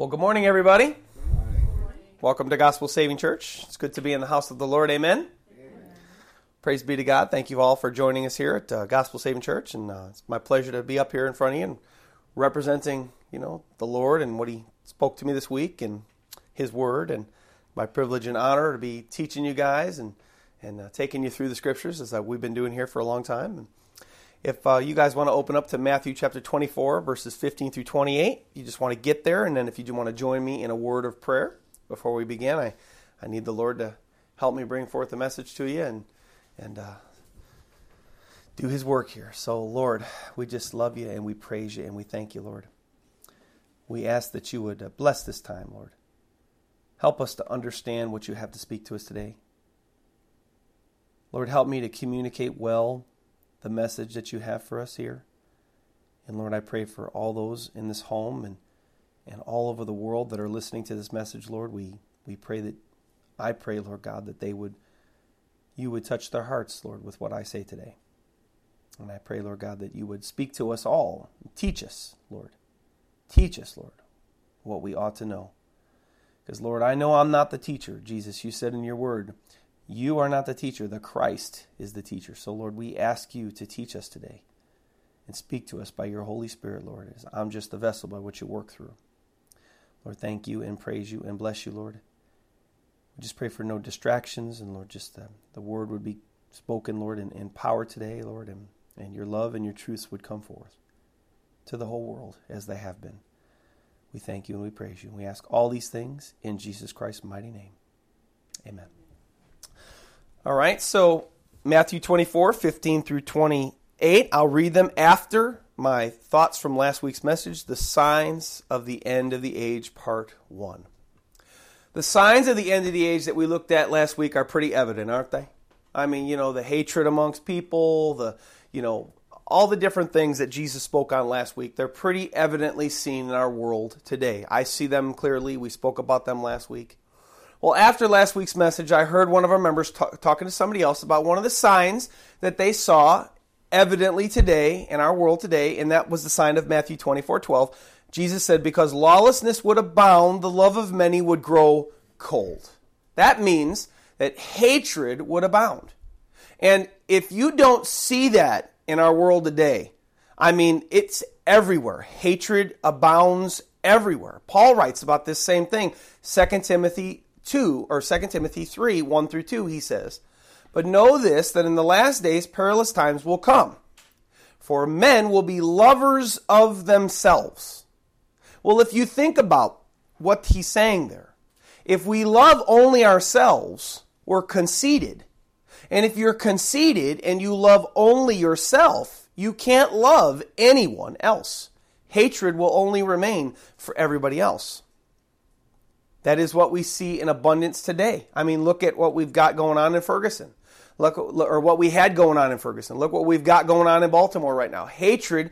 Well, good morning, everybody. Good morning. Welcome to Gospel Saving Church. It's good to be in the house of the Lord. Amen. Amen. Praise be to God. Thank you all for joining us here at Gospel Saving Church, and it's my pleasure to be up here in front of you and representing, the Lord and what He spoke to me this week and His Word, and my privilege and honor to be teaching you guys and taking you through the Scriptures as we've been doing here for a long time. And if you guys want to open up to Matthew chapter 24, verses 15 through 28, you just want to get there. And then if you do want to join me in a word of prayer before we begin, I need the Lord to help me bring forth the message to you and do His work here. So, Lord, we just love you and we praise you and we thank you, Lord. We ask that you would bless this time, Lord. Help us to understand what you have to speak to us today. Lord, help me to communicate well the message that you have for us here. And Lord, I pray for all those in this home and all over the world that are listening to this message, Lord. I pray, Lord God, that you would touch their hearts, Lord, with what I say today. And I pray, Lord God, that you would speak to us all. Teach us, Lord. Teach us, Lord, what we ought to know. Because, Lord, I know I'm not the teacher. Jesus, you said in your word, you are not the teacher, the Christ is the teacher. So, Lord, we ask you to teach us today and speak to us by your Holy Spirit, Lord, as I'm just the vessel by which you work through. Lord, thank you and praise you and bless you, Lord. We just pray for no distractions, and, Lord, just the word would be spoken, Lord, in power today, Lord, and your love and your truths would come forth to the whole world as they have been. We thank you and we praise you. And we ask all these things in Jesus Christ's mighty name. Amen. All right, so Matthew 24, 15 through 28. I'll read them after my thoughts from last week's message, The Signs of the End of the Age, Part 1. The signs of the end of the age that we looked at last week are pretty evident, aren't they? I mean, the hatred amongst people, all the different things that Jesus spoke on last week, they're pretty evidently seen in our world today. I see them clearly. We spoke about them last week. Well, after last week's message, I heard one of our members talking to somebody else about one of the signs that they saw evidently today in our world today, and that was the sign of Matthew 24:12. Jesus said, because lawlessness would abound, the love of many would grow cold. That means that hatred would abound. And if you don't see that in our world today, I mean, it's everywhere. Hatred abounds everywhere. Paul writes about this same thing, 2 Timothy 3, 1 through 2, he says, but know this, that in the last days perilous times will come, for men will be lovers of themselves. Well, if you think about what he's saying there, if we love only ourselves, we're conceited. And if you're conceited and you love only yourself, you can't love anyone else. Hatred will only remain for everybody else. That is what we see in abundance today. I mean, look at what we've got going on in Ferguson. What we had going on in Ferguson. Look what we've got going on in Baltimore right now. Hatred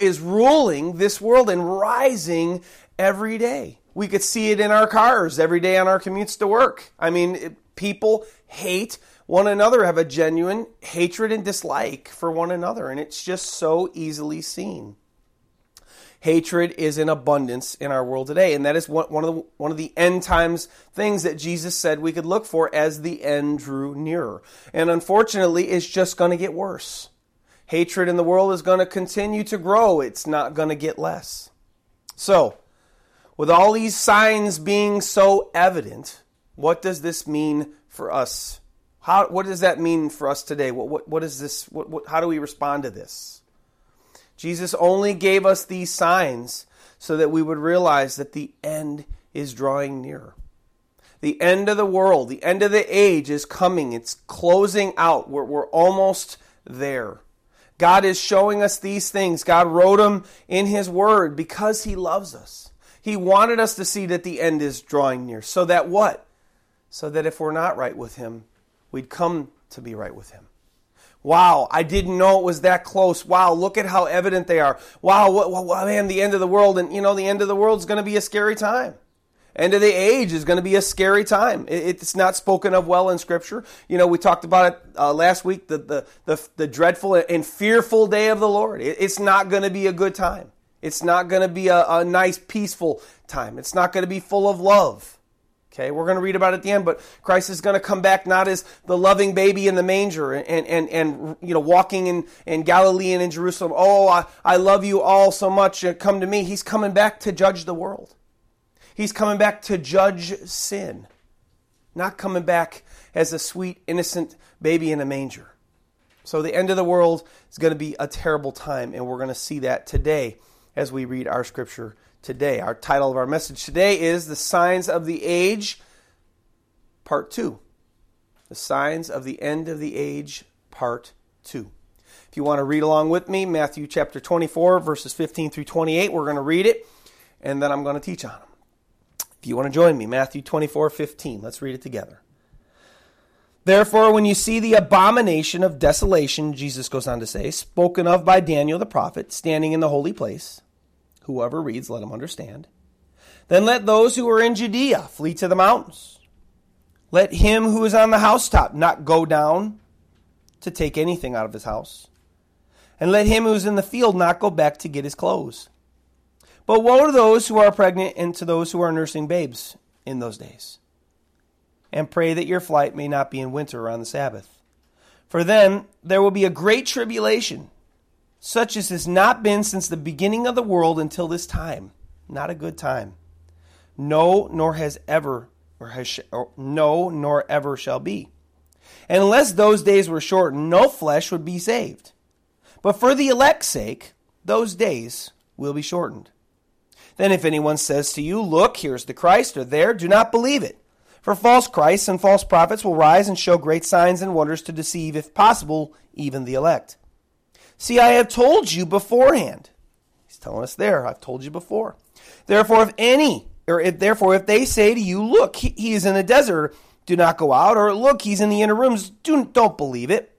is ruling this world and rising every day. We could see it in our cars every day on our commutes to work. I mean, people hate one another, have a genuine hatred and dislike for one another, and it's just so easily seen. Hatred is in abundance in our world today, and that is one of the end times things that Jesus said we could look for as the end drew nearer. And unfortunately, it's just going to get worse. Hatred in the world is going to continue to grow. It's not going to get less. So, with all these signs being so evident, what does this mean for us? What does that mean for us today? What is this? How do we respond to this? Jesus only gave us these signs so that we would realize that the end is drawing nearer. The end of the world, the end of the age is coming. It's closing out. We're almost there. God is showing us these things. God wrote them in His Word because He loves us. He wanted us to see that the end is drawing near. So that what? So that if we're not right with Him, we'd come to be right with Him. Wow, I didn't know it was that close. Wow, look at how evident they are. Wow, man, the end of the world. And, the end of the world is going to be a scary time. End of the age is going to be a scary time. It's not spoken of well in Scripture. We talked about it last week, the dreadful and fearful day of the Lord. It's not going to be a good time. It's not going to be a nice, peaceful time. It's not going to be full of love. Okay, we're going to read about it at the end, but Christ is going to come back not as the loving baby in the manger and you know, walking in Galilee and in Jerusalem. Oh, I love you all so much. Come to me. He's coming back to judge the world. He's coming back to judge sin. Not coming back as a sweet, innocent baby in a manger. So the end of the world is going to be a terrible time, and we're going to see that today as we read our scripture today. Our title of our message today is The Signs of the Age, Part 2. The Signs of the End of the Age, Part 2. If you want to read along with me, Matthew chapter 24, verses 15 through 28, we're going to read it, and then I'm going to teach on them. If you want to join me, Matthew 24, 15, let's read it together. Therefore, when you see the abomination of desolation, Jesus goes on to say, spoken of by Daniel the prophet, standing in the holy place, whoever reads, let him understand. Then let those who are in Judea flee to the mountains. Let him who is on the housetop not go down to take anything out of his house. And let him who is in the field not go back to get his clothes. But woe to those who are pregnant and to those who are nursing babes in those days. And pray that your flight may not be in winter or on the Sabbath. For then there will be a great tribulation, such as has not been since the beginning of the world until this time. Not a good time. No, nor has ever, nor ever shall be. And unless those days were shortened, no flesh would be saved. But for the elect's sake, those days will be shortened. Then if anyone says to you, look, here's the Christ, or there, do not believe it. For false Christs and false prophets will rise and show great signs and wonders to deceive, if possible, even the elect. See, I have told you beforehand. He's telling us there, I've told you before. Therefore, if they say to you, look, he is in the desert, do not go out, or look, he's in the inner rooms, don't believe it.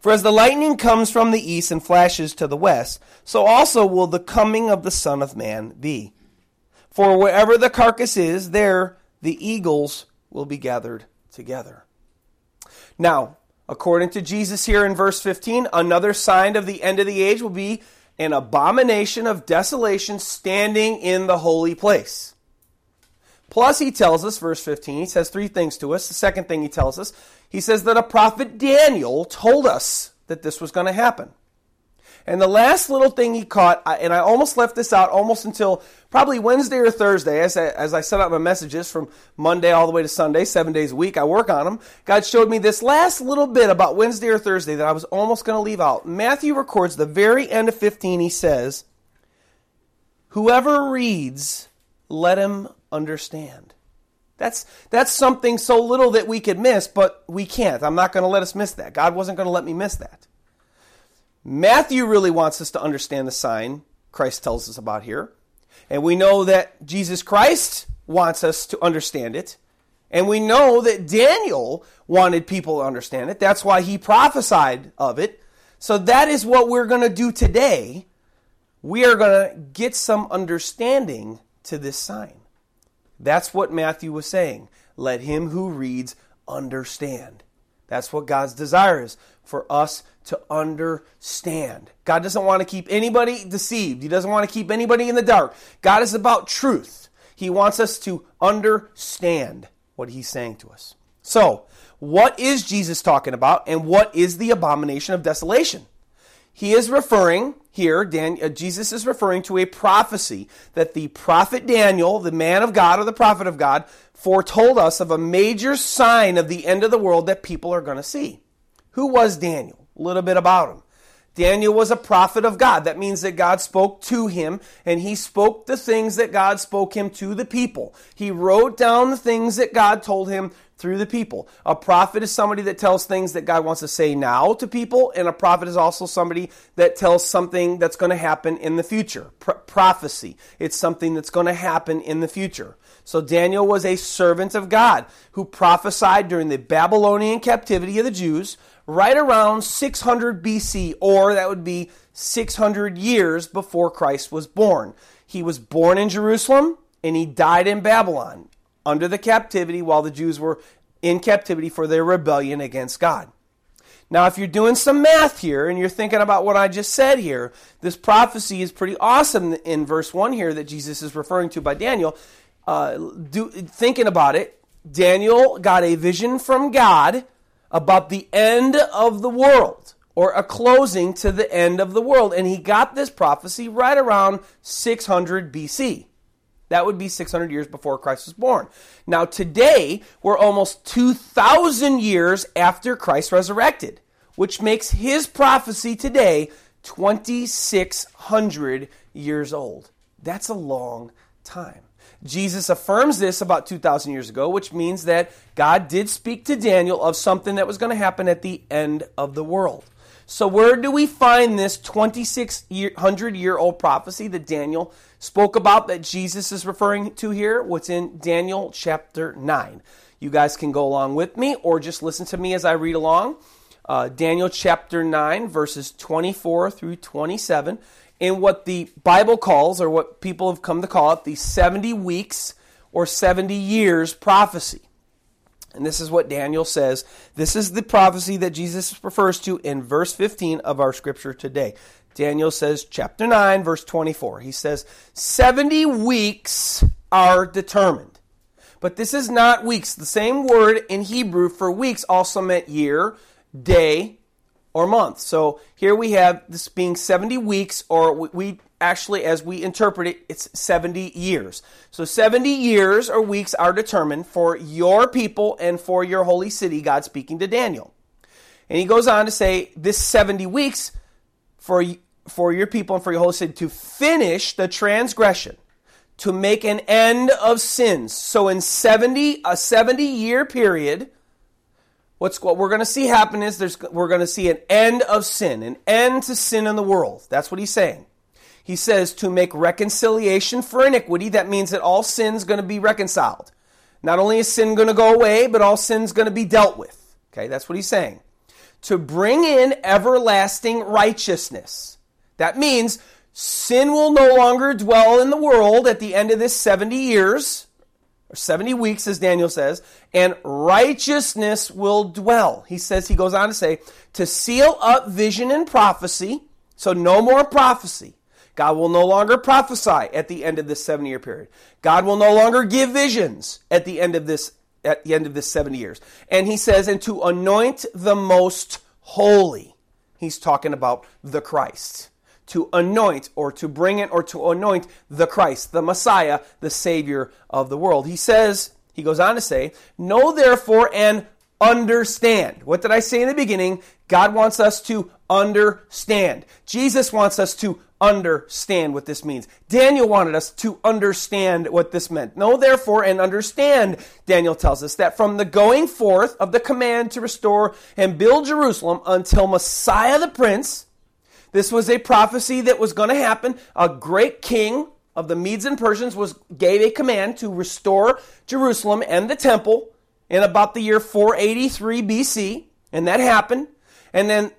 For as the lightning comes from the east and flashes to the west, so also will the coming of the Son of Man be. For wherever the carcass is, there the eagles will be gathered together. Now, according to Jesus here in verse 15, another sign of the end of the age will be an abomination of desolation standing in the holy place. Plus, he tells us, verse 15, he says three things to us. The second thing he tells us, he says that a prophet Daniel told us that this was going to happen. And the last little thing he caught, and I almost left this out almost until probably Wednesday or Thursday, as I set out my messages from Monday all the way to Sunday, 7 days a week, I work on them. God showed me this last little bit about Wednesday or Thursday that I was almost going to leave out. Matthew records the very end of 15, he says, whoever reads, let him understand. That's something so little that we could miss, but we can't. I'm not going to let us miss that. God wasn't going to let me miss that. Matthew really wants us to understand the sign Christ tells us about here. And we know that Jesus Christ wants us to understand it. And we know that Daniel wanted people to understand it. That's why he prophesied of it. So that is what we're going to do today. We are going to get some understanding to this sign. That's what Matthew was saying. Let him who reads understand. That's what God's desire is, for us to understand. God doesn't want to keep anybody deceived. He doesn't want to keep anybody in the dark. God is about truth. He wants us to understand what he's saying to us. So, what is Jesus talking about, and what is the abomination of desolation? He is referring here, Jesus is referring to a prophecy that the prophet Daniel, the man of God or the prophet of God, foretold us of a major sign of the end of the world that people are going to see. Who was Daniel? A little bit about him. Daniel was a prophet of God. That means that God spoke to him, and he spoke the things that God spoke him to the people. He wrote down the things that God told him through the people. A prophet is somebody that tells things that God wants to say now to people, and a prophet is also somebody that tells something that's going to happen in the future. Prophecy. It's something that's going to happen in the future. So Daniel was a servant of God who prophesied during the Babylonian captivity of the Jews right around 600 BC, or that would be 600 years before Christ was born. He was born in Jerusalem, and he died in Babylon, under the captivity while the Jews were in captivity for their rebellion against God. Now, if you're doing some math here and you're thinking about what I just said here, this prophecy is pretty awesome in verse 1 here that Jesus is referring to by Daniel. Thinking about it, Daniel got a vision from God about the end of the world, or a closing to the end of the world. And he got this prophecy right around 600 BC. That would be 600 years before Christ was born. Now today, we're almost 2,000 years after Christ resurrected, which makes his prophecy today 2,600 years old. That's a long time. Jesus affirms this about 2,000 years ago, which means that God did speak to Daniel of something that was going to happen at the end of the world. So where do we find this 2,600-year-old prophecy that Daniel spoke about that Jesus is referring to here? What's in Daniel chapter 9. You guys can go along with me or just listen to me as I read along. Daniel chapter 9, verses 24 through 27. In what the Bible calls, or what people have come to call it, the 70 weeks or 70 years prophecy. And this is what Daniel says. This is the prophecy that Jesus refers to in verse 15 of our scripture today. Daniel says, chapter 9, verse 24. He says, 70 weeks are determined. But this is not weeks. The same word in Hebrew for weeks also meant year, day, or month. So here we have this being 70 weeks, or we actually, as we interpret it, it's 70 years. So 70 years or weeks are determined for your people and for your holy city, God speaking to Daniel. And he goes on to say, this 70 weeks for your people and for your holy city to finish the transgression, to make an end of sins. So in a 70-year period, what we're going to see happen is we're going to see an end of sin, an end to sin in the world. That's what he's saying. He says to make reconciliation for iniquity. That means that all sin's going to be reconciled. Not only is sin going to go away, but all sin's going to be dealt with. Okay, that's what he's saying. To bring in everlasting righteousness. That means sin will no longer dwell in the world at the end of this 70 years. Or 70 weeks, as Daniel says, and righteousness will dwell. He says, he goes on to say, to seal up vision and prophecy, so no more prophecy. God will no longer prophesy at the end of this 70-year period. God will no longer give visions at the end of this 70 years. And he says, and to anoint the most holy. He's talking about the Christ. To anoint, or to bring in, or to anoint the Christ, the Messiah, the Savior of the world. He says, he goes on to say, know therefore and understand. What did I say in the beginning? God wants us to understand. Jesus wants us to understand what this means. Daniel wanted us to understand what this meant. Know therefore and understand, Daniel tells us, that from the going forth of the command to restore and build Jerusalem until Messiah the Prince. This was a prophecy that was going to happen. A great king of the Medes and Persians gave a command to restore Jerusalem and the temple in about the year 483 BC, and that happened. And then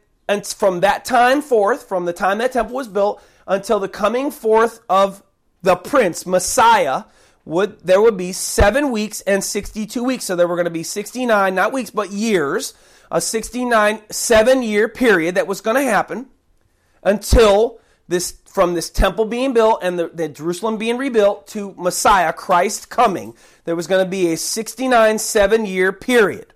from that time forth, from the time that temple was built until the coming forth of the prince, Messiah, there would be 7 weeks and 62 weeks. So there were going to be 69, not weeks, but years, a 69, 7-year period that was going to happen. Until from this temple being built and the Jerusalem being rebuilt to Messiah, Christ coming, there was going to be a 7-year period.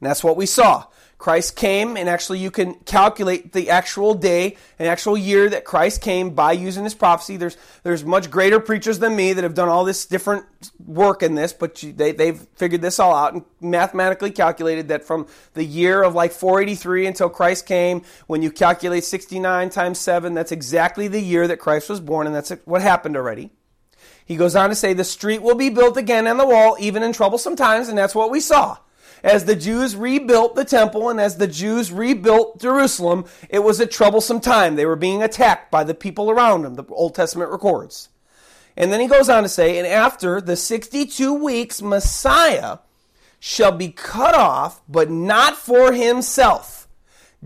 And that's what we saw. Christ came, and actually you can calculate the actual day and actual year that Christ came by using this prophecy. There's much greater preachers than me that have done all this different work in this, but they've figured this all out and mathematically calculated that from the year of like 483 until Christ came, when you calculate 69 times 7, that's exactly the year that Christ was born, and that's what happened already. He goes on to say, the street will be built again and the wall, even in troublesome times, and that's what we saw. As the Jews rebuilt the temple and as the Jews rebuilt Jerusalem, it was a troublesome time. They were being attacked by the people around them, the Old Testament records. And then he goes on to say, and after the 62 weeks, Messiah shall be cut off, but not for himself.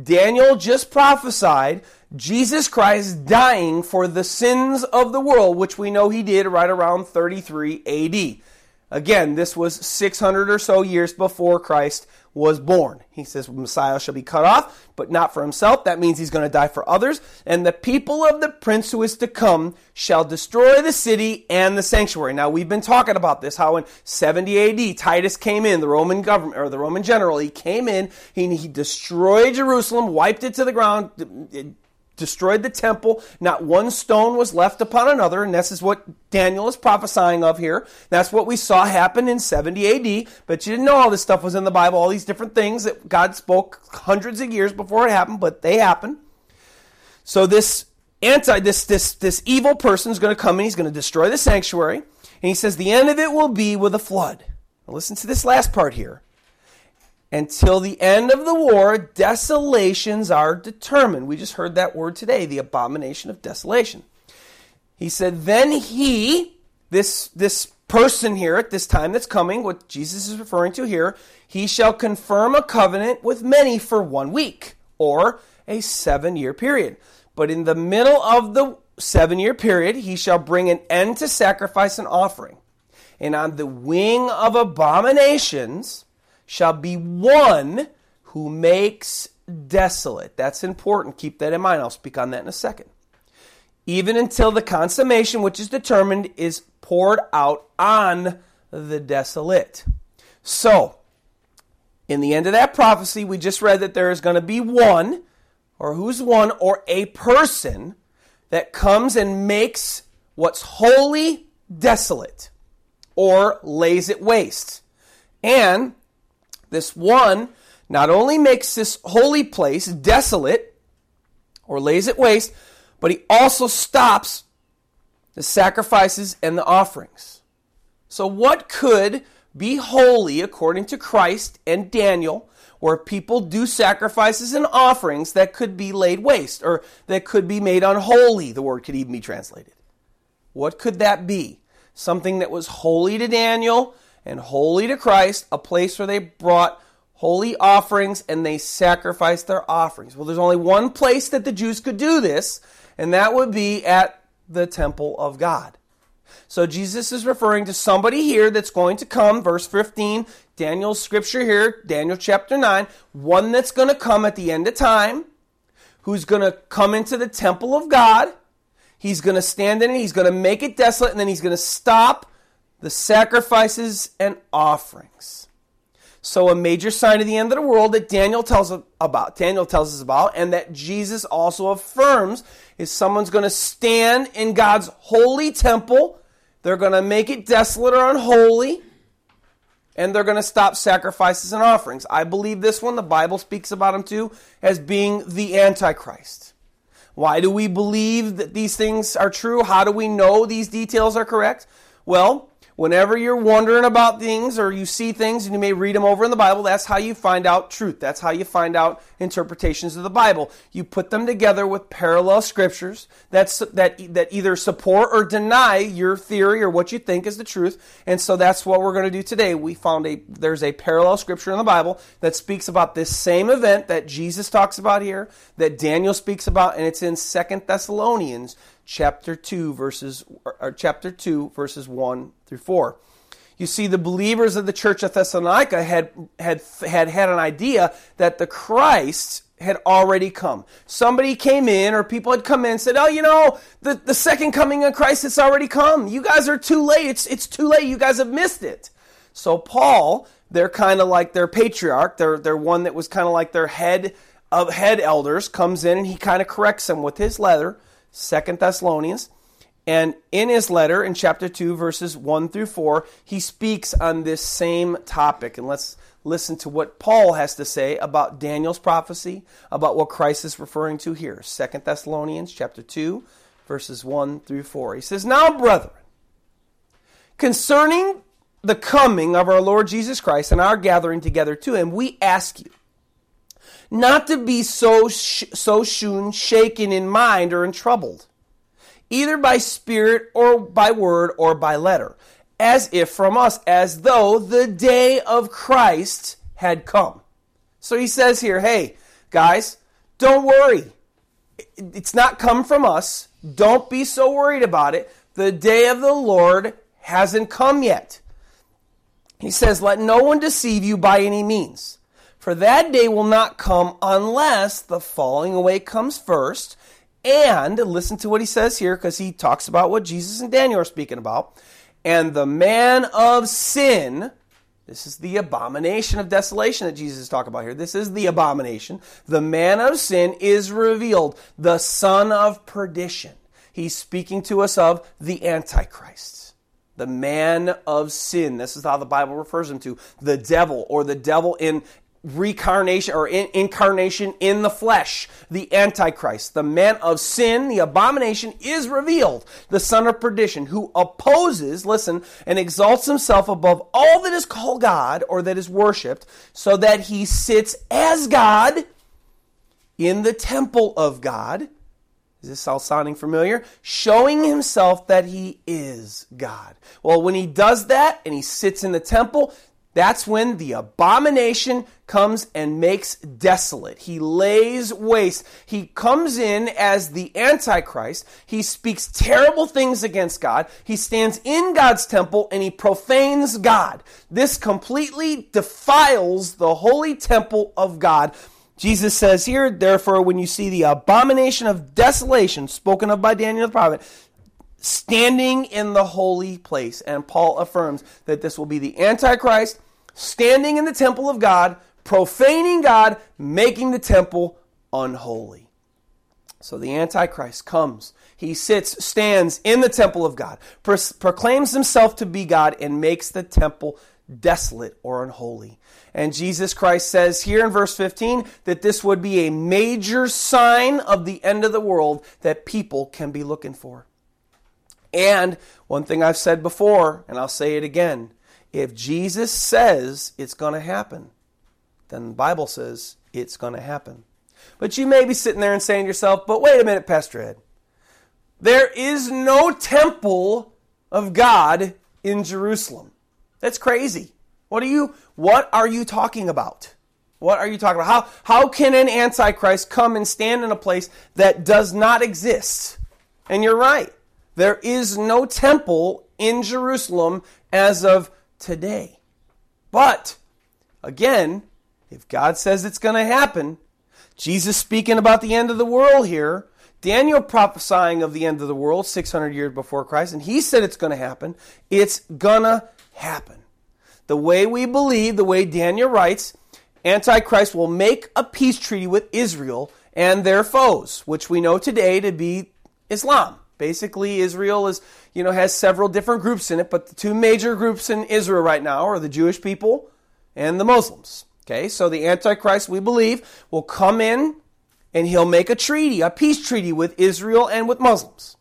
Daniel just prophesied Jesus Christ dying for the sins of the world, which we know he did right around 33 AD. Again, this was 600 or so years before Christ was born. He says Messiah shall be cut off, but not for himself. That means he's going to die for others. And the people of the prince who is to come shall destroy the city and the sanctuary. Now, we've been talking about this, how in 70 AD, Titus came in, the Roman government, or the Roman general, he came in, he destroyed Jerusalem, wiped it to the ground, destroyed the temple, not one stone was left upon another, and this is what Daniel is prophesying of here. That's what we saw happen in 70 AD, but you didn't know all this stuff was in the Bible, all these different things that God spoke hundreds of years before it happened, but they happened. So this evil person is going to come and he's going to destroy the sanctuary, and he says the end of it will be with a flood. Now listen to this last part here. Until the end of the war, desolations are determined. We just heard that word today, the abomination of desolation. He said, then this person here at this time that's coming, what Jesus is referring to here, he shall confirm a covenant with many for 1 week, or a 7-year period. But in the middle of the 7-year period, he shall bring an end to sacrifice and offering. And on the wing of abominations shall be one who makes desolate. That's important. Keep that in mind. I'll speak on that in a second. Even until the consummation, which is determined, is poured out on the desolate. So, in the end of that prophecy, we just read that there is going to be one, or who's one, or a person that comes and makes what's holy desolate, or lays it waste. And this one not only makes this holy place desolate or lays it waste, but he also stops the sacrifices and the offerings. So what could be holy according to Christ and Daniel, where people do sacrifices and offerings that could be laid waste or that could be made unholy? The word could even be translated. What could that be? Something that was holy to Daniel and holy to Christ, a place where they brought holy offerings and they sacrificed their offerings. Well, there's only one place that the Jews could do this, and that would be at the temple of God. So Jesus is referring to somebody here that's going to come, verse 15, Daniel's scripture here, Daniel chapter 9, one that's going to come at the end of time, who's going to come into the temple of God. He's going to stand in it, he's going to make it desolate, and then he's going to stop the sacrifices and offerings. So a major sign of the end of the world that Daniel tells us about, and that Jesus also affirms, is someone's going to stand in God's holy temple. They're going to make it desolate or unholy, and they're going to stop sacrifices and offerings. I believe this one, the Bible speaks about him too, as being the Antichrist. Why do we believe that these things are true? How do we know these details are correct? Well, whenever you're wondering about things or you see things and you may read them over in the Bible, that's how you find out truth. That's how you find out interpretations of the Bible. You put them together with parallel scriptures that either support or deny your theory or what you think is the truth. And so that's what we're going to do today. We found there's a parallel scripture in the Bible that speaks about this same event that Jesus talks about here, that Daniel speaks about, and it's in 2 Thessalonians chapter 2 verses 1 through 4. You see, the believers of the church of Thessalonica had an idea that the Christ had already come. Somebody came in, or people had come in and said, "Oh, you know, the second coming of Christ has already come. You guys are too late. It's too late. You guys have missed it." So Paul, they're kind of like their patriarch, they're one that was kind of like their head elders, comes in and he kind of corrects them with his letter. 2 Thessalonians, and in his letter in chapter 2 verses 1 through 4, he speaks on this same topic. And let's listen to what Paul has to say about Daniel's prophecy, about what Christ is referring to here. 2 Thessalonians chapter 2 verses 1 through 4. He says, "Now, brethren, concerning the coming of our Lord Jesus Christ and our gathering together to him, we ask you, not to be so soon shaken in mind or troubled, either by spirit or by word or by letter, as if from us, as though the day of Christ had come." So he says here, hey, guys, don't worry. It's not come from us. Don't be so worried about it. The day of the Lord hasn't come yet. He says, let no one deceive you by any means, for that day will not come unless the falling away comes first. And listen to what he says here, because he talks about what Jesus and Daniel are speaking about. And the man of sin, this is the abomination of desolation that Jesus is talking about here. This is the abomination. The man of sin is revealed, the son of perdition. He's speaking to us of the Antichrist. The man of sin. This is how the Bible refers him to. The devil, or the devil in reincarnation, or in incarnation in the flesh. The Antichrist. The man of sin, the abomination, is revealed. The son of perdition, who opposes, listen, and exalts himself above all that is called God, or that is worshipped, so that he sits as God in the temple of God. Is this all sounding familiar? Showing himself that he is God. Well, when he does that and he sits in the temple, that's when the abomination comes and makes desolate. He lays waste. He comes in as the Antichrist. He speaks terrible things against God. He stands in God's temple and he profanes God. This completely defiles the holy temple of God. Jesus says here, therefore, when you see the abomination of desolation spoken of by Daniel the prophet, standing in the holy place. And Paul affirms that this will be the Antichrist standing in the temple of God, profaning God, making the temple unholy. So the Antichrist comes. He sits, stands in the temple of God, proclaims himself to be God, and makes the temple desolate or unholy. And Jesus Christ says here in verse 15 that this would be a major sign of the end of the world that people can be looking for. And one thing I've said before, and I'll say it again, if Jesus says it's going to happen, then the Bible says it's going to happen. But you may be sitting there and saying to yourself, but wait a minute, Pastor Ed, there is no temple of God in Jerusalem. That's crazy. What are you talking about? What are you talking about? How can an Antichrist come and stand in a place that does not exist? And you're right. There is no temple in Jerusalem as of today. But again, if God says it's going to happen, Jesus speaking about the end of the world here, Daniel prophesying of the end of the world 600 years before Christ, and he said it's going to happen. It's going to happen. The way we believe, the way Daniel writes, Antichrist will make a peace treaty with Israel and their foes, which we know today to be Islam. Basically, Israel is, has several different groups in it, but the two major groups in Israel right now are the Jewish people and the Muslims. Okay, so the Antichrist, we believe, will come in and he'll make a treaty, a peace treaty with Israel and with Muslims.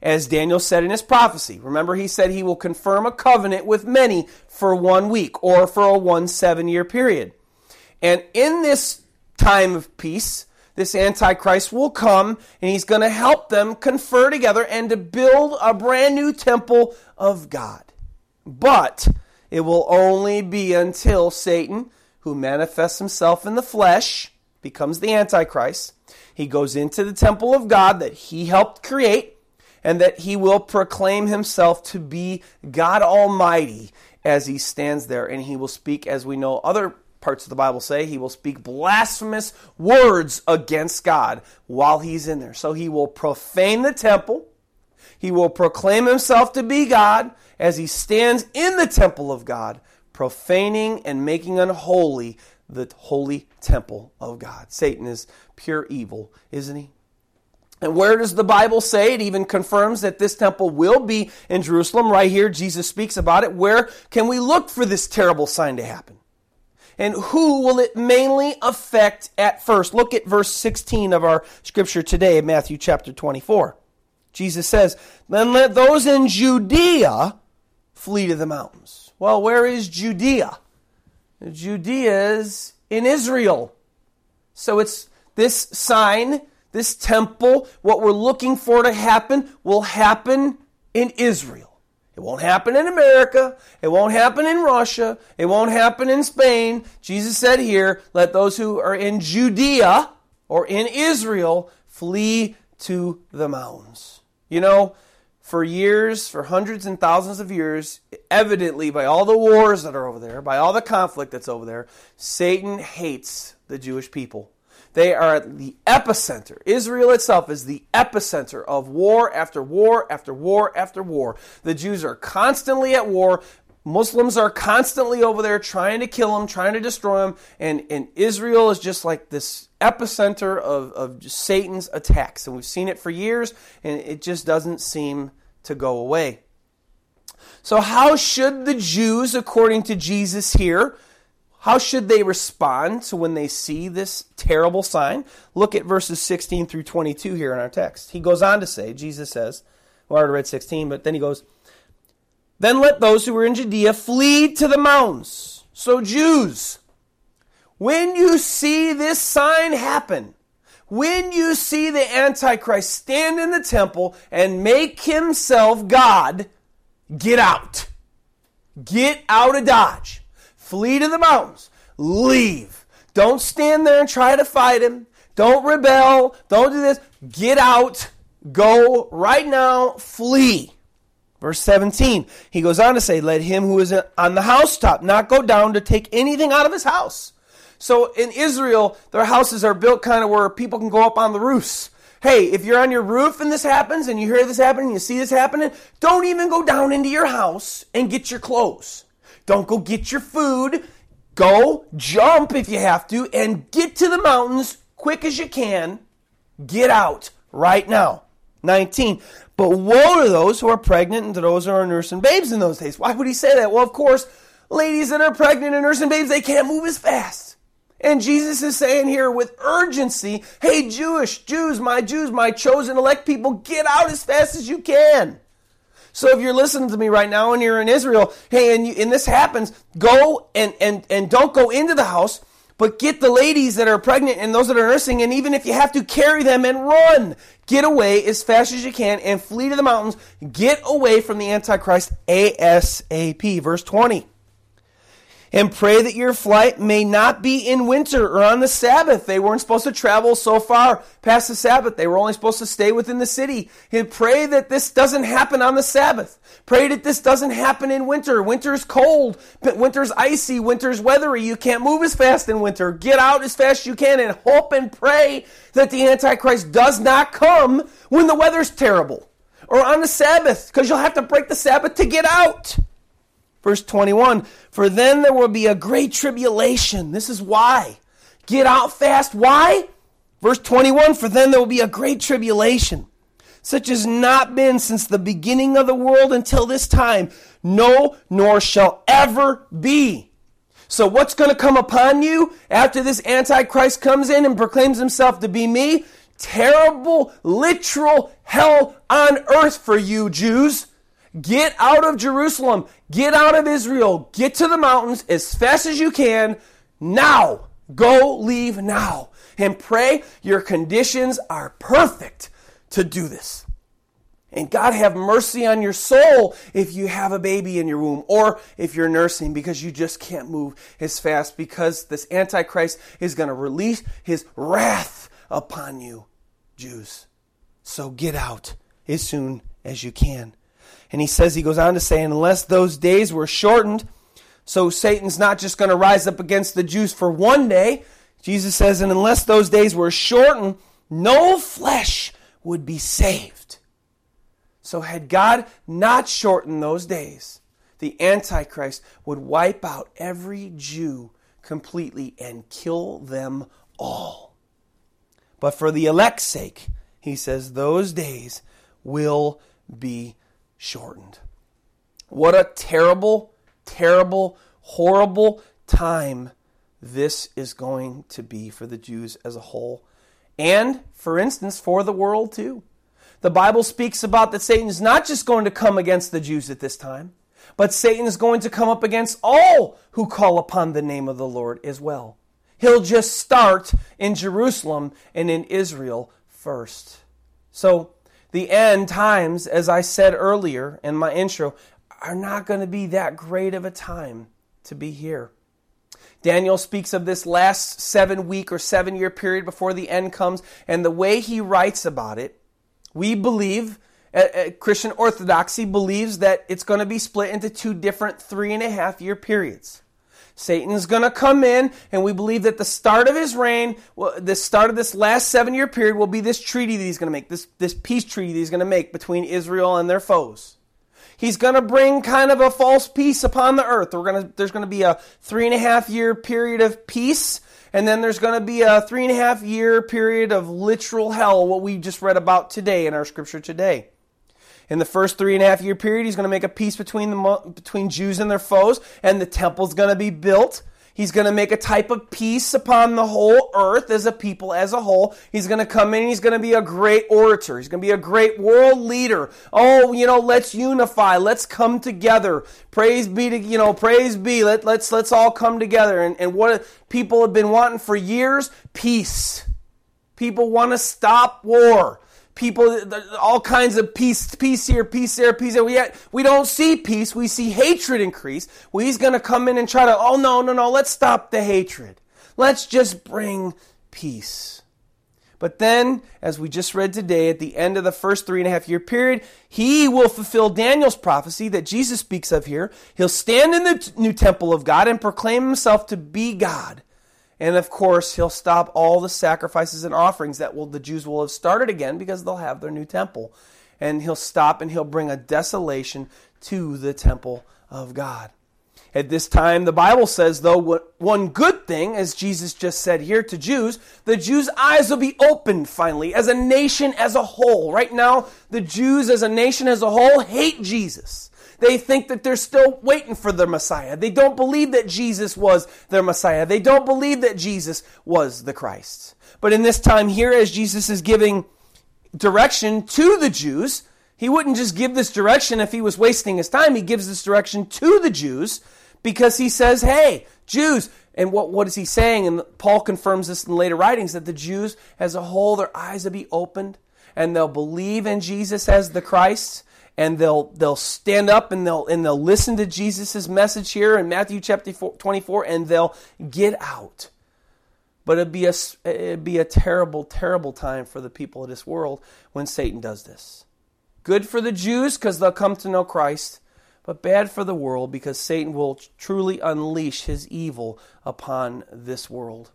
As Daniel said in his prophecy, remember he said he will confirm a covenant with many for 1 week or for a 17-year period. And in this time of peace, this Antichrist will come and he's going to help them confer together and to build a brand new temple of God. But it will only be until Satan, who manifests himself in the flesh, becomes the Antichrist. He goes into the temple of God that he helped create, and that he will proclaim himself to be God Almighty as he stands there. And he will speak, as we know other parts of the Bible say, he will speak blasphemous words against God while he's in there. So he will profane the temple. He will proclaim himself to be God as he stands in the temple of God, profaning and making unholy the holy temple of God. Satan is pure evil, isn't he? And where does the Bible say? It even confirms that this temple will be in Jerusalem. Right here, Jesus speaks about it. Where can we look for this terrible sign to happen? And who will it mainly affect at first? Look at verse 16 of our scripture today in Matthew chapter 24. Jesus says, then let those in Judea flee to the mountains. Well, where is Judea? Judea is in Israel. So it's this sign. This temple, what we're looking for to happen, will happen in Israel. It won't happen in America. It won't happen in Russia. It won't happen in Spain. Jesus said here, let those who are in Judea or in Israel flee to the mountains. for years, for hundreds and thousands of years, evidently by all the wars that are over there, by all the conflict that's over there, Satan hates the Jewish people. They are at the epicenter. Israel itself is the epicenter of war after war after war after war. The Jews are constantly at war. Muslims are constantly over there trying to kill them, trying to destroy them. And Israel is just like this epicenter of Satan's attacks. And we've seen it for years, and it just doesn't seem to go away. So how should the Jews, according to Jesus here, how should they respond to when they see this terrible sign? Look at verses 16 through 22 here in our text. He goes on to say, Jesus says, well, I already read 16, but then he goes, "Then let those who are in Judea flee to the mountains." So Jews, when you see this sign happen, when you see the Antichrist stand in the temple and make himself God, get out. Get out of Dodge. Flee to the mountains. Leave. Don't stand there and try to fight him. Don't rebel. Don't do this. Get out. Go right now. Flee. Verse 17, he goes on to say, "Let him who is on the housetop not go down to take anything out of his house." So in Israel, their houses are built kind of where people can go up on the roofs. Hey, if you're on your roof and this happens, and you hear this happening, you see this happening, don't even go down into your house and get your clothes. Don't go get your food. Go jump if you have to, and get to the mountains quick as you can. Get out right now. 19, "But woe to those who are pregnant and to those who are nursing babes in those days." Why would he say that? Well, of course, ladies that are pregnant and nursing babes, they can't move as fast. And Jesus is saying here with urgency, hey, Jews, my chosen elect people, get out as fast as you can. So if you're listening to me right now and you're in Israel, hey, and this happens, go and don't go into the house, but get the ladies that are pregnant and those that are nursing, and even if you have to, carry them and run. Get away as fast as you can and flee to the mountains. Get away from the Antichrist ASAP. Verse 20, "And pray that your flight may not be in winter or on the Sabbath." They weren't supposed to travel so far past the Sabbath. They were only supposed to stay within the city. And pray that this doesn't happen on the Sabbath. Pray that this doesn't happen in winter. Winter's cold. Winter's icy. Winter's weathery. You can't move as fast in winter. Get out as fast as you can and hope and pray that the Antichrist does not come when the weather's terrible or on the Sabbath, because you'll have to break the Sabbath to get out. Verse 21, "For then there will be a great tribulation." This is why. Get out fast. Why? Verse 21, "For then there will be a great tribulation, such as not been since the beginning of the world until this time, no, nor shall ever be." So what's going to come upon you after this Antichrist comes in and proclaims himself to be me? Terrible, literal hell on earth for you, Jews. Get out of Jerusalem. Get out of Israel. Get to the mountains as fast as you can. Now. Go leave now. And pray your conditions are perfect to do this. And God have mercy on your soul if you have a baby in your womb or if you're nursing, because you just can't move as fast, because this Antichrist is going to release his wrath upon you, Jews. So get out as soon as you can. And he goes on to say, unless those days were shortened, so Satan's not just going to rise up against the Jews for one day. Jesus says, and unless those days were shortened, no flesh would be saved. So had God not shortened those days, the Antichrist would wipe out every Jew completely and kill them all. But for the elect's sake, he says, those days will be shortened. What a terrible, terrible, horrible time this is going to be for the Jews as a whole. And, for instance, for the world too. The Bible speaks about that Satan is not just going to come against the Jews at this time, but Satan is going to come up against all who call upon the name of the Lord as well. He'll just start in Jerusalem and in Israel first. So, the end times, as I said earlier in my intro, are not going to be that great of a time to be here. Daniel speaks of this last 7-week or 7-year period before the end comes, and the way he writes about it, we believe Christian orthodoxy believes that it's going to be split into two different 3.5-year periods. Satan's going to come in, and we believe that the start of his reign, the start of this last 7-year period, will be this treaty that he's going to make, this peace treaty that he's going to make between Israel and their foes. He's going to bring kind of a false peace upon the earth. There's going to be a 3.5-year period of peace, and then there's going to be a 3.5-year period of literal hell, what we just read about today in our scripture today. In the first 3.5-year period, he's going to make a peace between Jews and their foes, and the temple's going to be built. He's going to make a type of peace upon the whole earth as a people as a whole. He's going to come in and he's going to be a great orator. He's going to be a great world leader. Oh, let's unify. Let's come together. Praise be to, praise be. Let's all come together. And what people have been wanting for years, peace. People want to stop war. People, all kinds of peace here, peace there, peace there. We don't see peace. We see hatred increase. Well, he's going to come in and try to, no, let's stop the hatred. Let's just bring peace. But then, as we just read today, at the end of the first 3.5-year period, he will fulfill Daniel's prophecy that Jesus speaks of here. He'll stand in the new temple of God and proclaim himself to be God. And of course, he'll stop all the sacrifices and offerings that the Jews will have started again because they'll have their new temple. And he'll stop and he'll bring a desolation to the temple of God. At this time, the Bible says, though, one good thing, as Jesus just said here to Jews, the Jews' eyes will be opened finally as a nation as a whole. Right now, the Jews as a nation as a whole hate Jesus. They think that they're still waiting for their Messiah. They don't believe that Jesus was their Messiah. They don't believe that Jesus was the Christ. But in this time here, as Jesus is giving direction to the Jews, he wouldn't just give this direction if he was wasting his time. He gives this direction to the Jews because he says, hey, Jews. And what is he saying? And Paul confirms this in later writings, that the Jews as a whole, their eyes will be opened and they'll believe in Jesus as the Christ. And they'll stand up and they'll listen to Jesus' message here in Matthew chapter 24, and they'll get out. But it'd be a terrible, terrible time for the people of this world when Satan does this. Good for the Jews because they'll come to know Christ, but bad for the world because Satan will truly unleash his evil upon this world.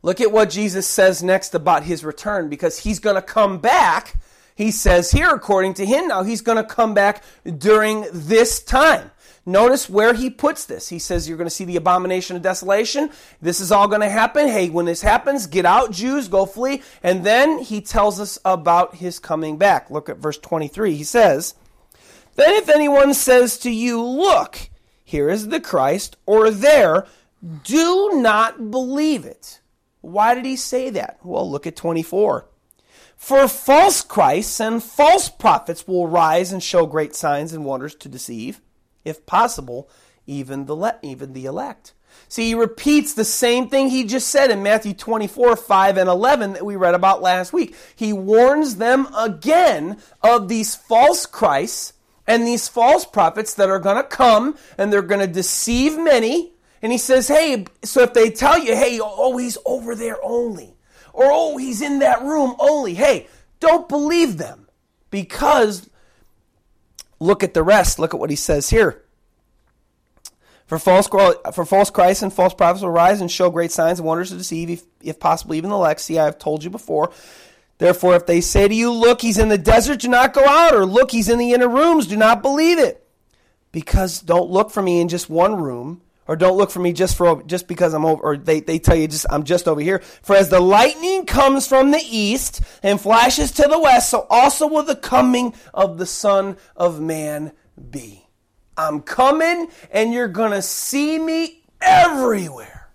Look at what Jesus says next about his return, because he's going to come back. He says here, according to him now, he's going to come back during this time. Notice where he puts this. He says, you're going to see the abomination of desolation. This is all going to happen. Hey, when this happens, get out, Jews, go flee. And then he tells us about his coming back. Look at verse 23. He says, then if anyone says to you, look, here is the Christ, or there, do not believe it. Why did he say that? Well, look at 24. For false Christs and false prophets will rise and show great signs and wonders to deceive, if possible, even the elect. See, he repeats the same thing he just said in Matthew 24, 5 and 11 that we read about last week. He warns them again of these false Christs and these false prophets that are going to come and they're going to deceive many. And he says, hey, so if they tell you, hey, oh, he's over there only. Or, oh, he's in that room only. Hey, don't believe them, because look at the rest. Look at what he says here. For false Christs and false prophets will rise and show great signs and wonders to deceive, if possible, even the elect. See, I have told you before. Therefore, if they say to you, look, he's in the desert, do not go out. Or look, he's in the inner rooms, do not believe it. Because don't look for me in just one room. Or don't look for me just because I'm over, or they tell you I'm just over here. For as the lightning comes from the east and flashes to the west, so also will the coming of the Son of Man be. I'm coming, and you're going to see me everywhere.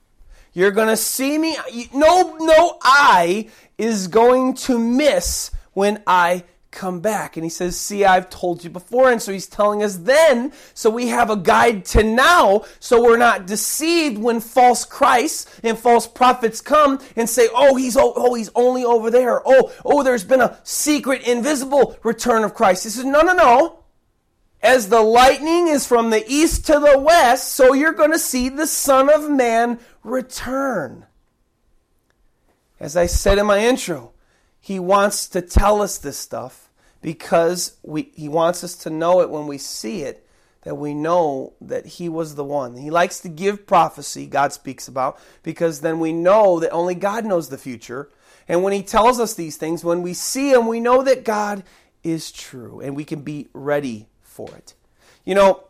You're going to see me. No eye is going to miss when I come back. And he says, see, I've told you before. And so he's telling us then, so we have a guide to now, so we're not deceived when false Christs and false prophets come and say, he's only over there. Oh, there's been a secret, invisible return of Christ. He says, no. As the lightning is from the east to the west, so you're going to see the Son of Man return. As I said in my intro, he wants to tell us this stuff because he wants us to know it when we see it, that we know that he was the one. He likes to give prophecy, God speaks about, because then we know that only God knows the future. And when he tells us these things, when we see him, we know that God is true, and we can be ready for it. You know,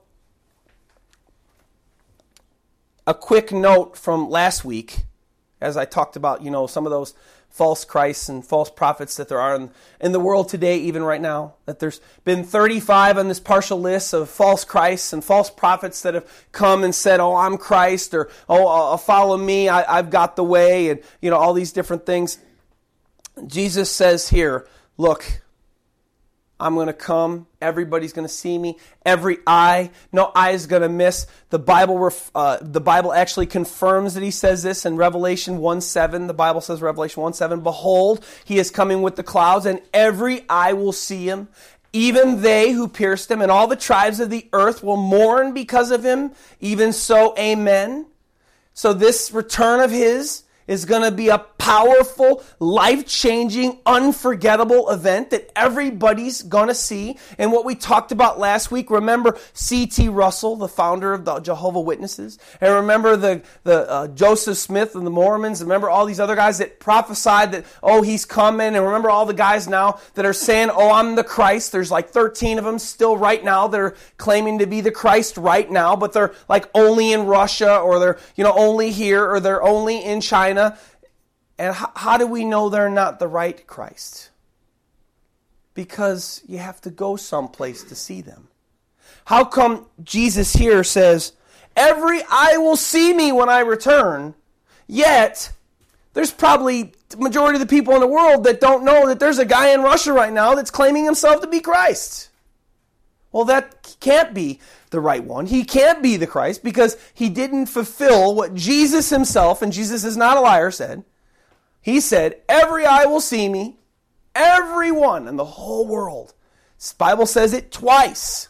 a quick note from last week, as I talked about, you know, some of those false Christs and false prophets that there are in the world today, even right now, that there's been 35 on this partial list of false Christs and false prophets that have come and said, oh, I'm Christ, or, oh, follow me, I've got the way, and, you know, all these different things. Jesus says here, look, I'm going to come. Everybody's going to see me. Every eye, no eye is going to miss. The Bible actually confirms that he says this in Revelation 1:7. The Bible says Revelation 1:7, behold, he is coming with the clouds, and every eye will see him, even they who pierced him, and all the tribes of the earth will mourn because of him. Even so, amen. So this return of his is going to be a powerful, life-changing, unforgettable event that everybody's going to see. And what we talked about last week, remember C.T. Russell, the founder of the Jehovah's Witnesses? And remember the Joseph Smith and the Mormons? Remember all these other guys that prophesied that, oh, he's coming? And remember all the guys now that are saying, oh, I'm the Christ? There's like 13 of them still right now that are claiming to be the Christ right now, but they're like only in Russia, or they're, you know, only here, or they're only in China. And how do we know they're not the right Christ? Because you have to go someplace to see them. How come Jesus here says, every eye will see me when I return, yet there's probably the majority of the people in the world that don't know that there's a guy in Russia right now that's claiming himself to be Christ? Well, that can't be the right one. He can't be the Christ because he didn't fulfill what Jesus himself, and Jesus is not a liar, said. He said, every eye will see me, everyone in the whole world. This Bible says it twice.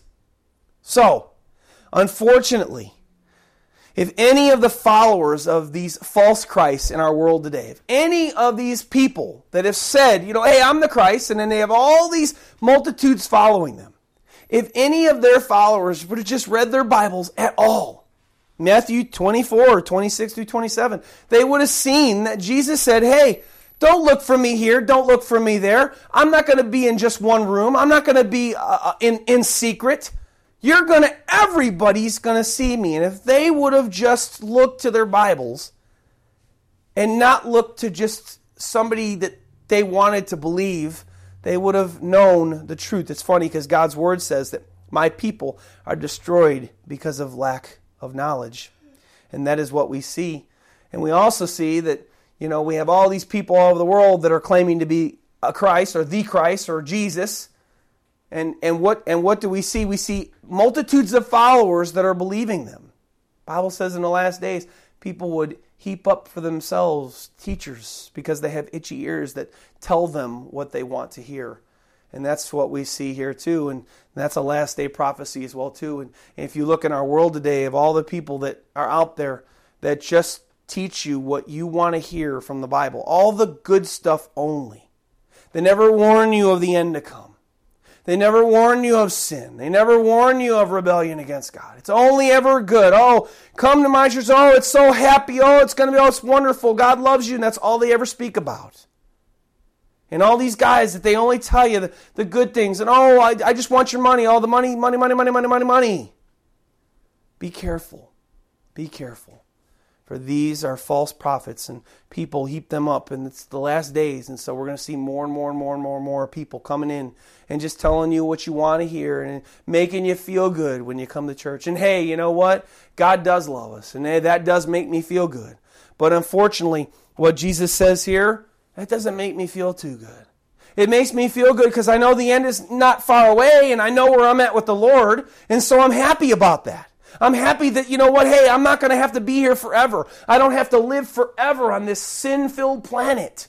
So, unfortunately, if any of the followers of these false Christs in our world today, if any of these people that have said, you know, hey, I'm the Christ, and then they have all these multitudes following them, if any of their followers would have just read their Bibles at all, Matthew 24, 26 through 27, they would have seen that Jesus said, hey, don't look for me here. Don't look for me there. I'm not going to be in just one room. I'm not going to be in secret. Everybody's going to see me. And if they would have just looked to their Bibles and not looked to just somebody that they wanted to believe, they would have known the truth. It's funny because God's word says that my people are destroyed because of lack of knowledge. And that is what we see. And we also see that, you know, we have all these people all over the world that are claiming to be a Christ or the Christ or Jesus. And what do we see? We see multitudes of followers that are believing them. The Bible says in the last days, people would heap up for themselves teachers because they have itchy ears that tell them what they want to hear. And that's what we see here too. And that's a last day prophecy as well too. And if you look in our world today, of all the people that are out there that just teach you what you want to hear from the Bible, all the good stuff only. They never warn you of the end to come. They never warn you of sin. They never warn you of rebellion against God. It's only ever good. Oh, come to my church. Oh, it's so happy. Oh, it's going to be, oh, it's wonderful. God loves you. And that's all they ever speak about. And all these guys that they only tell you the good things. And oh, I just want your money. All the money, money, money, money, money, money, money. Be careful. Be careful. For these are false prophets, and people heap them up, and it's the last days. And so we're going to see more and more and more and more and more people coming in and just telling you what you want to hear and making you feel good when you come to church. And hey, you know what? God does love us, and hey, that does make me feel good. But unfortunately, what Jesus says here, that doesn't make me feel too good. It makes me feel good because I know the end is not far away, and I know where I'm at with the Lord, and so I'm happy about that. I'm happy that, you know what, hey, I'm not going to have to be here forever. I don't have to live forever on this sin-filled planet.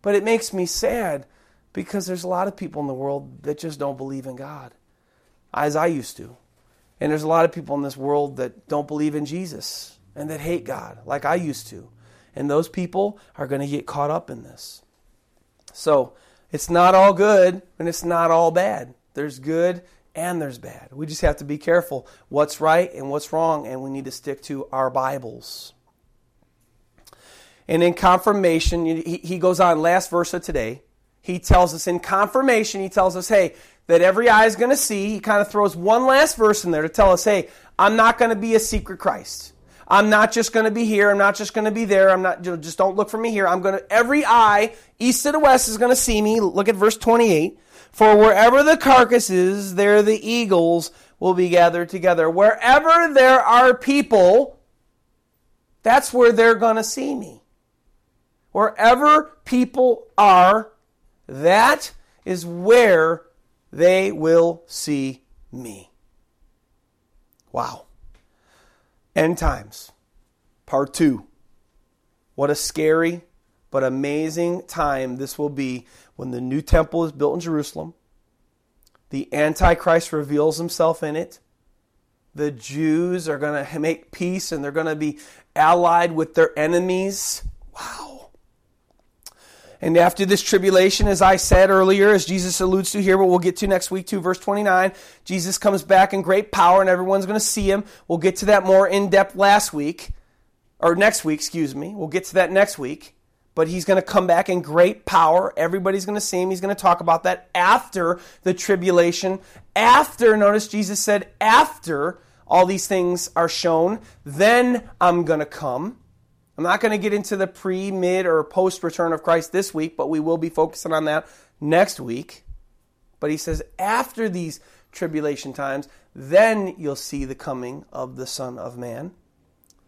But it makes me sad because there's a lot of people in the world that just don't believe in God, as I used to. And there's a lot of people in this world that don't believe in Jesus and that hate God, like I used to. And those people are going to get caught up in this. So It's not all good and it's not all bad. There's good and there's bad. We just have to be careful what's right and what's wrong, and we need to stick to our Bibles. And in confirmation, he goes on, last verse of today, he tells us in confirmation, he tells us, hey, that every eye is going to see. He kind of throws one last verse in there to tell us, hey, I'm not going to be a secret Christ. I'm not just going to be here. I'm not just going to be there. I'm not, just don't look for me here. Every eye, east to the west, is going to see me. Look at verse 28. For wherever the carcass is, there the eagles will be gathered together. Wherever there are people, that's where they're going to see me. Wherever people are, that is where they will see me. Wow. End times, part 2. What a scary but amazing time this will be when the new temple is built in Jerusalem. The Antichrist reveals himself in it. The Jews are going to make peace and they're going to be allied with their enemies. Wow. And after this tribulation, as I said earlier, as Jesus alludes to here, but we'll get to next week to verse 29, Jesus comes back in great power and everyone's going to see him. We'll get to that more in depth next week. We'll get to that next week. But he's going to come back in great power. Everybody's going to see him. He's going to talk about that after the tribulation. Notice Jesus said, after all these things are shown, then I'm going to come. I'm not going to get into the pre, mid, or post return of Christ this week, but we will be focusing on that next week. But he says, after these tribulation times, then you'll see the coming of the Son of Man.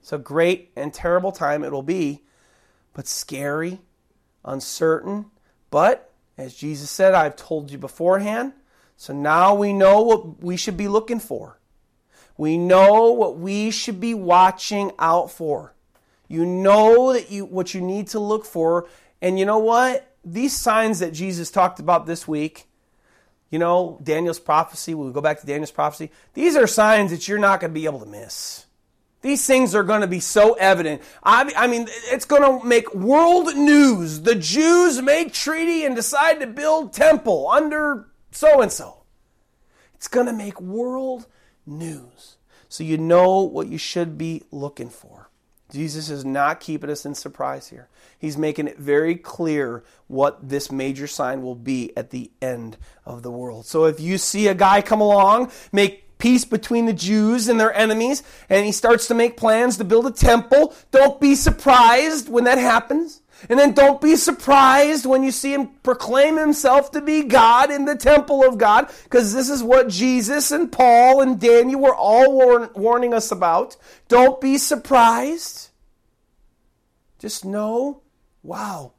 It's a great and terrible time it will be. But scary, uncertain. But as Jesus said, I've told you beforehand. So now we know what we should be looking for. We know what we should be watching out for. You know that what you need to look for. And you know what? These signs that Jesus talked about this week, Daniel's prophecy, we'll go back to Daniel's prophecy. These are signs that you're not going to be able to miss. These things are going to be so evident. I mean, it's going to make world news. The Jews make treaty and decide to build temple under so-and-so. It's going to make world news. So you know what you should be looking for. Jesus is not keeping us in surprise here. He's making it very clear what this major sign will be at the end of the world. So if you see a guy come along, make peace between the Jews and their enemies, and he starts to make plans to build a temple, don't be surprised when that happens. And then don't be surprised when you see him proclaim himself to be God in the temple of God, because this is what Jesus and Paul and Daniel were all warning us about. Don't be surprised. Just know, wow,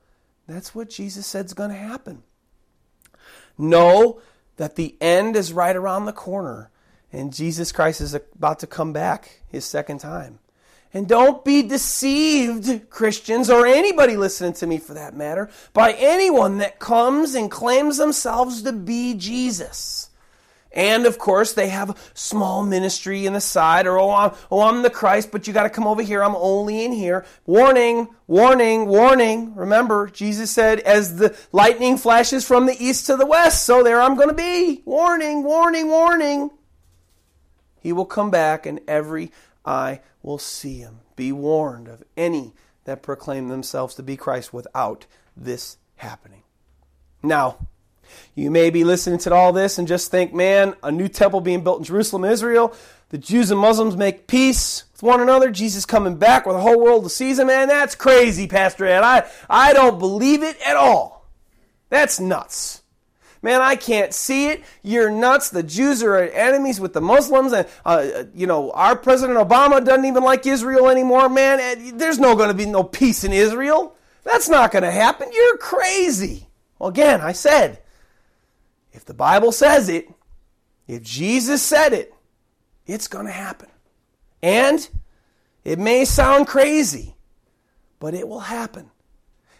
that's what Jesus said is going to happen. Know that the end is right around the corner. And Jesus Christ is about to come back his second time. And don't be deceived, Christians, or anybody listening to me for that matter, by anyone that comes and claims themselves to be Jesus. And, of course, they have a small ministry in the side, or, I'm the Christ, but you got to come over here. I'm only in here. Warning, warning, warning. Remember, Jesus said, as the lightning flashes from the east to the west, so there I'm going to be. Warning, warning, warning. He will come back and every eye will see him. Be warned of any that proclaim themselves to be Christ without this happening. Now, you may be listening to all this and just think, man, a new temple being built in Jerusalem, Israel. The Jews and Muslims make peace with one another. Jesus coming back where the whole world will see him. Man, that's crazy, Pastor Ed. I don't believe it at all. That's nuts. Man, I can't see it. You're nuts. The Jews are enemies with the Muslims. And, our President Obama doesn't even like Israel anymore. Man, and there's going to be no peace in Israel. That's not going to happen. You're crazy. Well, again, I said, if the Bible says it, if Jesus said it, it's going to happen. And it may sound crazy, but it will happen.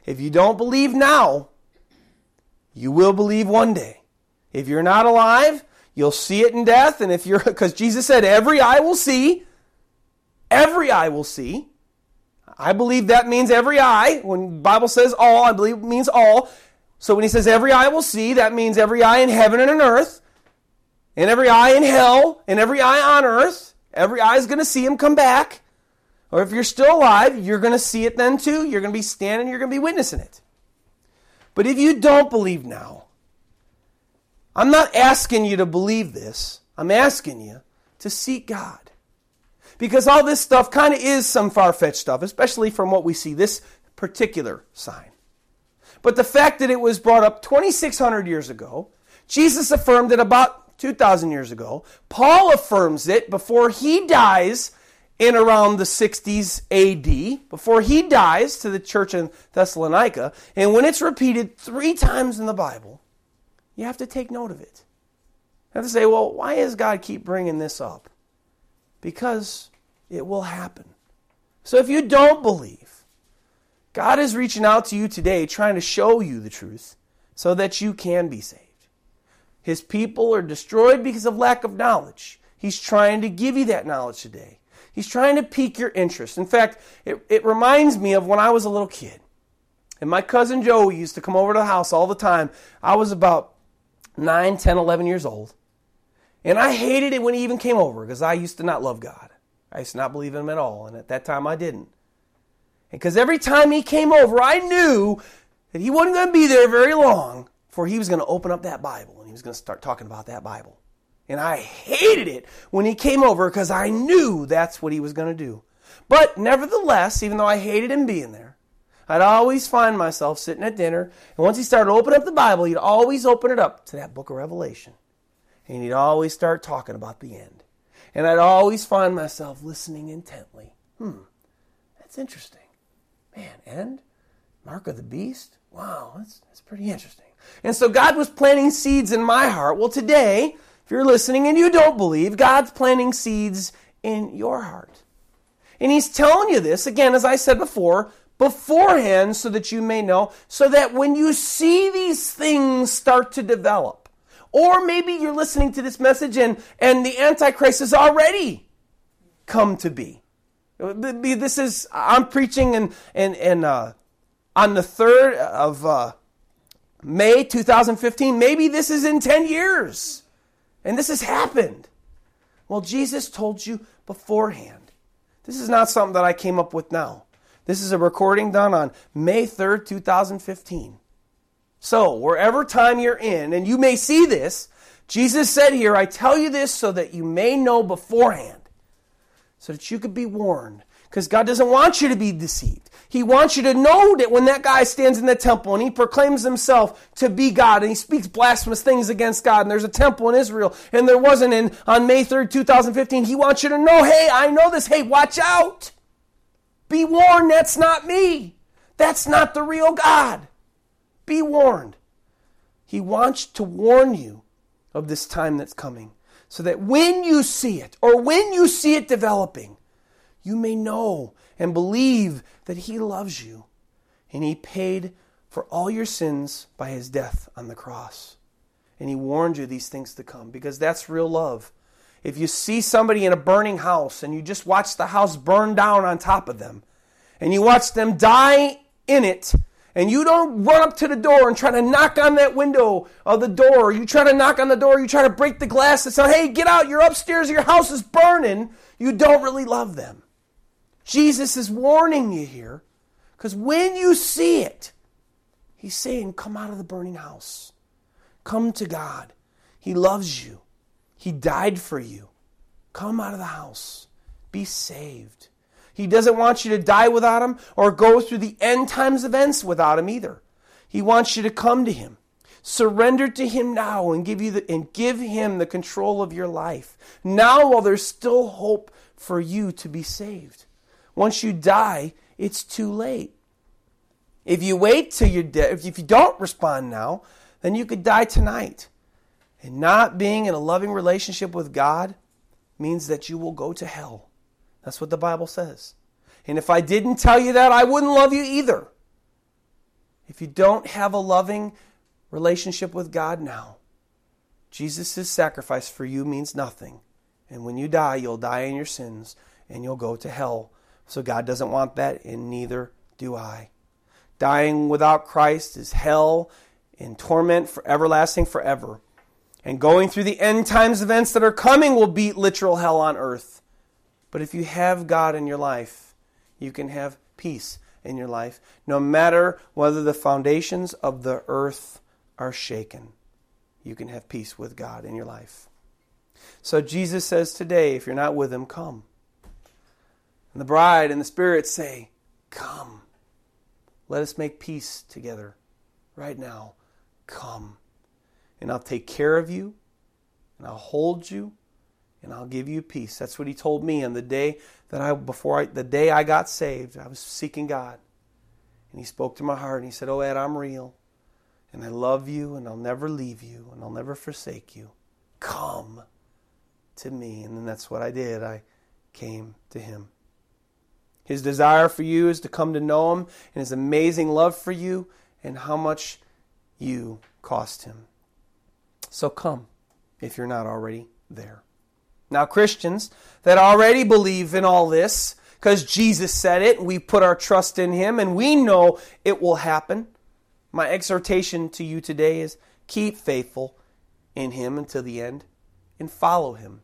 If you don't believe now, you will believe one day. If you're not alive, you'll see it in death. And because Jesus said, every eye will see. Every eye will see. I believe that means every eye. When the Bible says all, I believe it means all. So when he says every eye will see, that means every eye in heaven and on earth, and every eye in hell, and every eye on earth. Every eye is going to see him come back. Or if you're still alive, you're going to see it then too. You're going to be standing, you're going to be witnessing it. But if you don't believe now, I'm not asking you to believe this. I'm asking you to seek God. Because all this stuff kind of is some far-fetched stuff, especially from what we see, this particular sign. But the fact that it was brought up 2,600 years ago, Jesus affirmed it about 2,000 years ago, Paul affirms it before he dies in around the 60s AD, before he dies to the church in Thessalonica, and when it's repeated 3 times in the Bible, you have to take note of it. You have to say, well, why does God keep bringing this up? Because it will happen. So if you don't believe, God is reaching out to you today, trying to show you the truth so that you can be saved. His people are destroyed because of lack of knowledge. He's trying to give you that knowledge today. He's trying to pique your interest. In fact, it reminds me of when I was a little kid. And my cousin Joey used to come over to the house all the time. I was about 9, 10, 11 years old. And I hated it when he even came over because I used to not love God. I used to not believe in him at all. And at that time, I didn't. And because every time he came over, I knew that he wasn't going to be there very long before he was going to open up that Bible and he was going to start talking about that Bible. And I hated it when he came over because I knew that's what he was going to do. But nevertheless, even though I hated him being there, I'd always find myself sitting at dinner. And once he started opening up the Bible, he'd always open it up to that book of Revelation. And he'd always start talking about the end. And I'd always find myself listening intently. That's interesting. Man, end? Mark of the Beast? Wow, that's pretty interesting. And so God was planting seeds in my heart. Well, today, if you're listening and you don't believe, God's planting seeds in your heart. And he's telling you this, again, as I said before, beforehand, so that you may know, so that when you see these things start to develop, or maybe you're listening to this message and the Antichrist has already come to be. This is, I'm preaching on the 3rd of May 2015. Maybe this is in 10 years. And this has happened. Well, Jesus told you beforehand. This is not something that I came up with now. This is a recording done on May 3rd, 2015. So, wherever time you're in, and you may see this, Jesus said here, I tell you this so that you may know beforehand, so that you could be warned. Because God doesn't want you to be deceived. He wants you to know that when that guy stands in the temple and he proclaims himself to be God and he speaks blasphemous things against God and there's a temple in Israel and there wasn't on May 3rd, 2015, he wants you to know, hey, I know this. Hey, watch out. Be warned, that's not me. That's not the real God. Be warned. He wants to warn you of this time that's coming so that when you see it or when you see it developing, you may know and believe that he loves you and he paid for all your sins by his death on the cross. And he warned you these things to come because that's real love. If you see somebody in a burning house and you just watch the house burn down on top of them and you watch them die in it, and you don't run up to the door and try to knock on that window of the door. You try to knock on the door. You try to break the glass and say, hey, get out. You're upstairs. Your house is burning. You don't really love them. Jesus is warning you here because when you see it, he's saying, come out of the burning house. Come to God. He loves you. He died for you. Come out of the house. Be saved. He doesn't want you to die without him or go through the end times events without him either. He wants you to come to him. Surrender to him now and give him the control of your life. Now while there's still hope for you to be saved. Once you die, it's too late. If you wait till you're dead, if you don't respond now, then you could die tonight. And not being in a loving relationship with God means that you will go to hell. That's what the Bible says. And if I didn't tell you that, I wouldn't love you either. If you don't have a loving relationship with God now, Jesus' sacrifice for you means nothing. And when you die, you'll die in your sins and you'll go to hell. So God doesn't want that, and neither do I. Dying without Christ is hell in torment for everlasting forever. And going through the end times events that are coming will be literal hell on earth. But if you have God in your life, you can have peace in your life, no matter whether the foundations of the earth are shaken. You can have peace with God in your life. So Jesus says today, if you're not with him, come. And the bride and the Spirit say, come. Let us make peace together right now. Come. And I'll take care of you, and I'll hold you, and I'll give you peace. That's what he told me on the day that the day I got saved, I was seeking God. And he spoke to my heart, and he said, oh, Ed, I'm real, and I love you, and I'll never leave you, and I'll never forsake you. Come to me. And then that's what I did. I came to him. His desire for you is to come to know him, and his amazing love for you, and how much you cost him. So come, if you're not already there. Now, Christians that already believe in all this, because Jesus said it, we put our trust in him, and we know it will happen. My exhortation to you today is keep faithful in him until the end and follow him.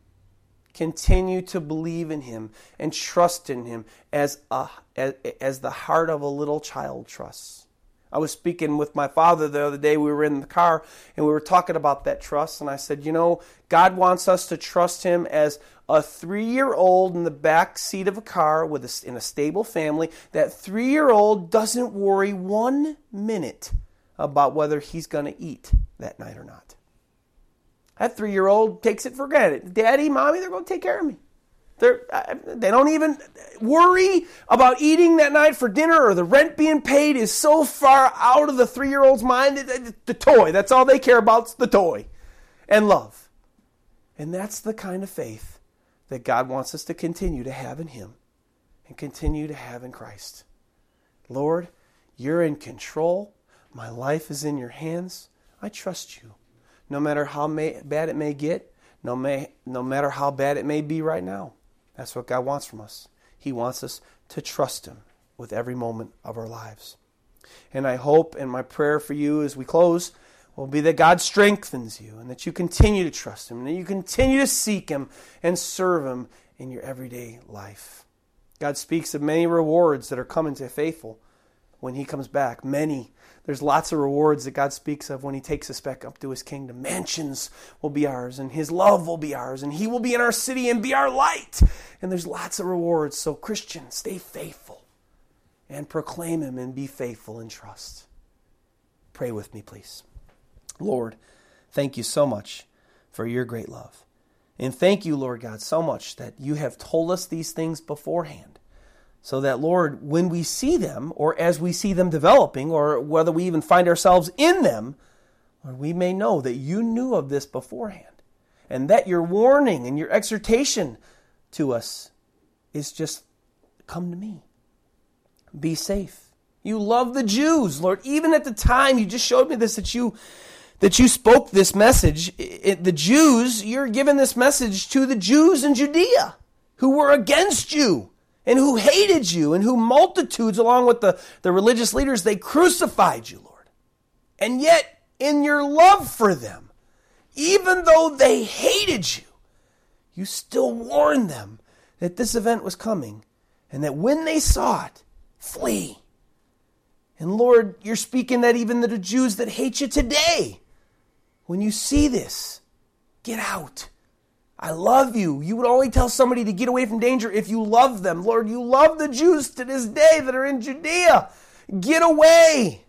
Continue to believe in him and trust in him as the heart of a little child trusts. I was speaking with my father the other day. We were in the car, and we were talking about that trust. And I said, you know, God wants us to trust him as a 3-year-old in the back seat of a car in a stable family. That 3-year-old doesn't worry 1 minute about whether he's going to eat that night or not. That 3-year-old takes it for granted. Daddy, Mommy, they're going to take care of me. They don't even worry about eating that night for dinner, or the rent being paid is so far out of the 3-year-old's mind. The toy, that's all they care about is the toy and love. And that's the kind of faith that God wants us to continue to have in him and continue to have in Christ. Lord, you're in control. My life is in your hands. I trust you. No matter how bad it may get, no matter how bad it may be right now. That's what God wants from us. He wants us to trust him with every moment of our lives. And I hope, and my prayer for you as we close will be that God strengthens you, and that you continue to trust him, and that you continue to seek him and serve him in your everyday life. God speaks of many rewards that are coming to faithful when he comes back. Many. There's lots of rewards that God speaks of when he takes us back up to his kingdom. Mansions will be ours, and his love will be ours, and he will be in our city and be our light. And there's lots of rewards. So Christian, stay faithful and proclaim him, and be faithful and trust. Pray with me, please. Lord, thank you so much for your great love. And thank you, Lord God, so much that you have told us these things beforehand. So that, Lord, when we see them, or as we see them developing, or whether we even find ourselves in them, Lord, we may know that you knew of this beforehand, and that your warning and your exhortation to us is just, come to me. Be safe. You love the Jews, Lord. Even at the time, you just showed me this, that you spoke this message. The Jews, you're giving this message to the Jews in Judea who were against you, and who hated you, and who multitudes, along with the religious leaders, they crucified you, Lord. And yet, in your love for them, even though they hated you, you still warned them that this event was coming, and that when they saw it, flee. And Lord, you're speaking that even the Jews that hate you today, when you see this, get out. I love you. You would only tell somebody to get away from danger if you love them. Lord, you love the Jews to this day that are in Judea. Get away,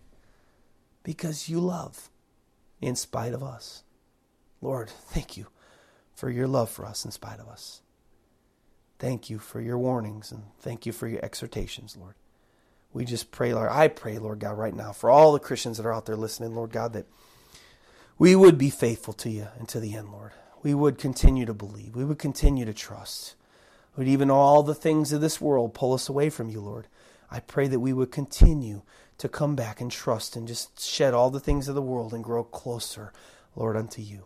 because you love in spite of us. Lord, thank you for your love for us in spite of us. Thank you for your warnings, and thank you for your exhortations, Lord. We just pray, Lord. I pray, Lord God, right now for all the Christians that are out there listening, Lord God, that we would be faithful to you until the end, Lord. We would continue to believe. We would continue to trust. Would even all the things of this world pull us away from you, Lord. I pray that we would continue to come back and trust, and just shed all the things of the world and grow closer, Lord, unto you.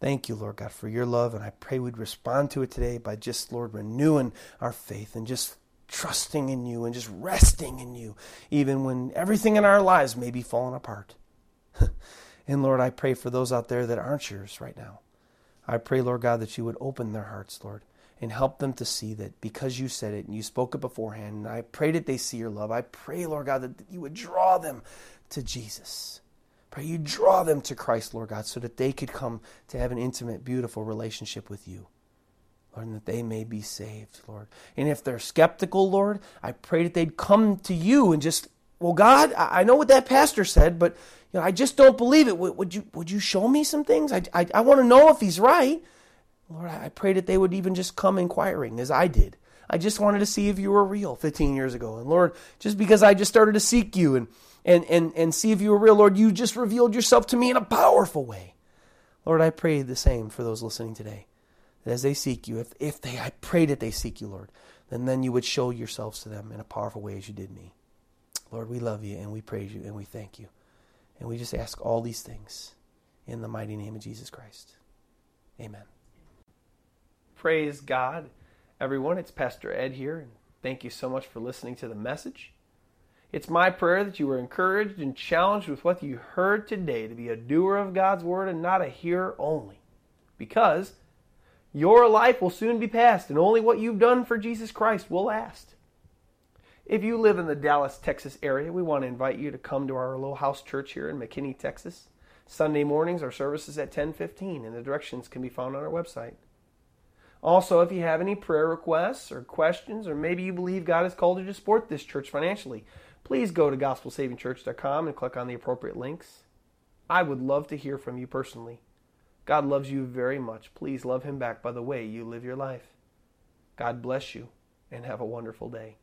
Thank you, Lord God, for your love. And I pray we'd respond to it today by just, Lord, renewing our faith and just trusting in you and just resting in you, even when everything in our lives may be falling apart. And Lord, I pray for those out there that aren't yours right now. I pray, Lord God, that you would open their hearts, Lord, and help them to see that because you said it and you spoke it beforehand, and I pray that they see your love. I pray, Lord God, that you would draw them to Jesus. Pray you draw them to Christ, Lord God, so that they could come to have an intimate, beautiful relationship with you, Lord, and that they may be saved, Lord. And if they're skeptical, Lord, I pray that they'd come to you and just, well, God, I know what that pastor said, but you know, I just don't believe it. Would you show me some things? I want to know if he's right. Lord, I pray that they would even just come inquiring as I did. I just wanted to see if you were real 15 years ago. And Lord, just because I just started to seek you and see if you were real, Lord, you just revealed yourself to me in a powerful way. Lord, I pray the same for those listening today. That as they seek you, I pray that they seek you, Lord, then you would show yourselves to them in a powerful way as you did me. Lord, we love you and we praise you and we thank you. And we just ask all these things in the mighty name of Jesus Christ. Amen. Praise God, everyone. It's Pastor Ed here, and thank you so much for listening to the message. It's my prayer that you were encouraged and challenged with what you heard today to be a doer of God's word and not a hearer only, because your life will soon be past, and only what you've done for Jesus Christ will last. If you live in the Dallas, Texas area, we want to invite you to come to our Little House Church here in McKinney, Texas. Sunday mornings, our service is at 10:15, and the directions can be found on our website. Also, if you have any prayer requests or questions, or maybe you believe God has called you to support this church financially, please go to gospelsavingchurch.com and click on the appropriate links. I would love to hear from you personally. God loves you very much. Please love him back by the way you live your life. God bless you, and have a wonderful day.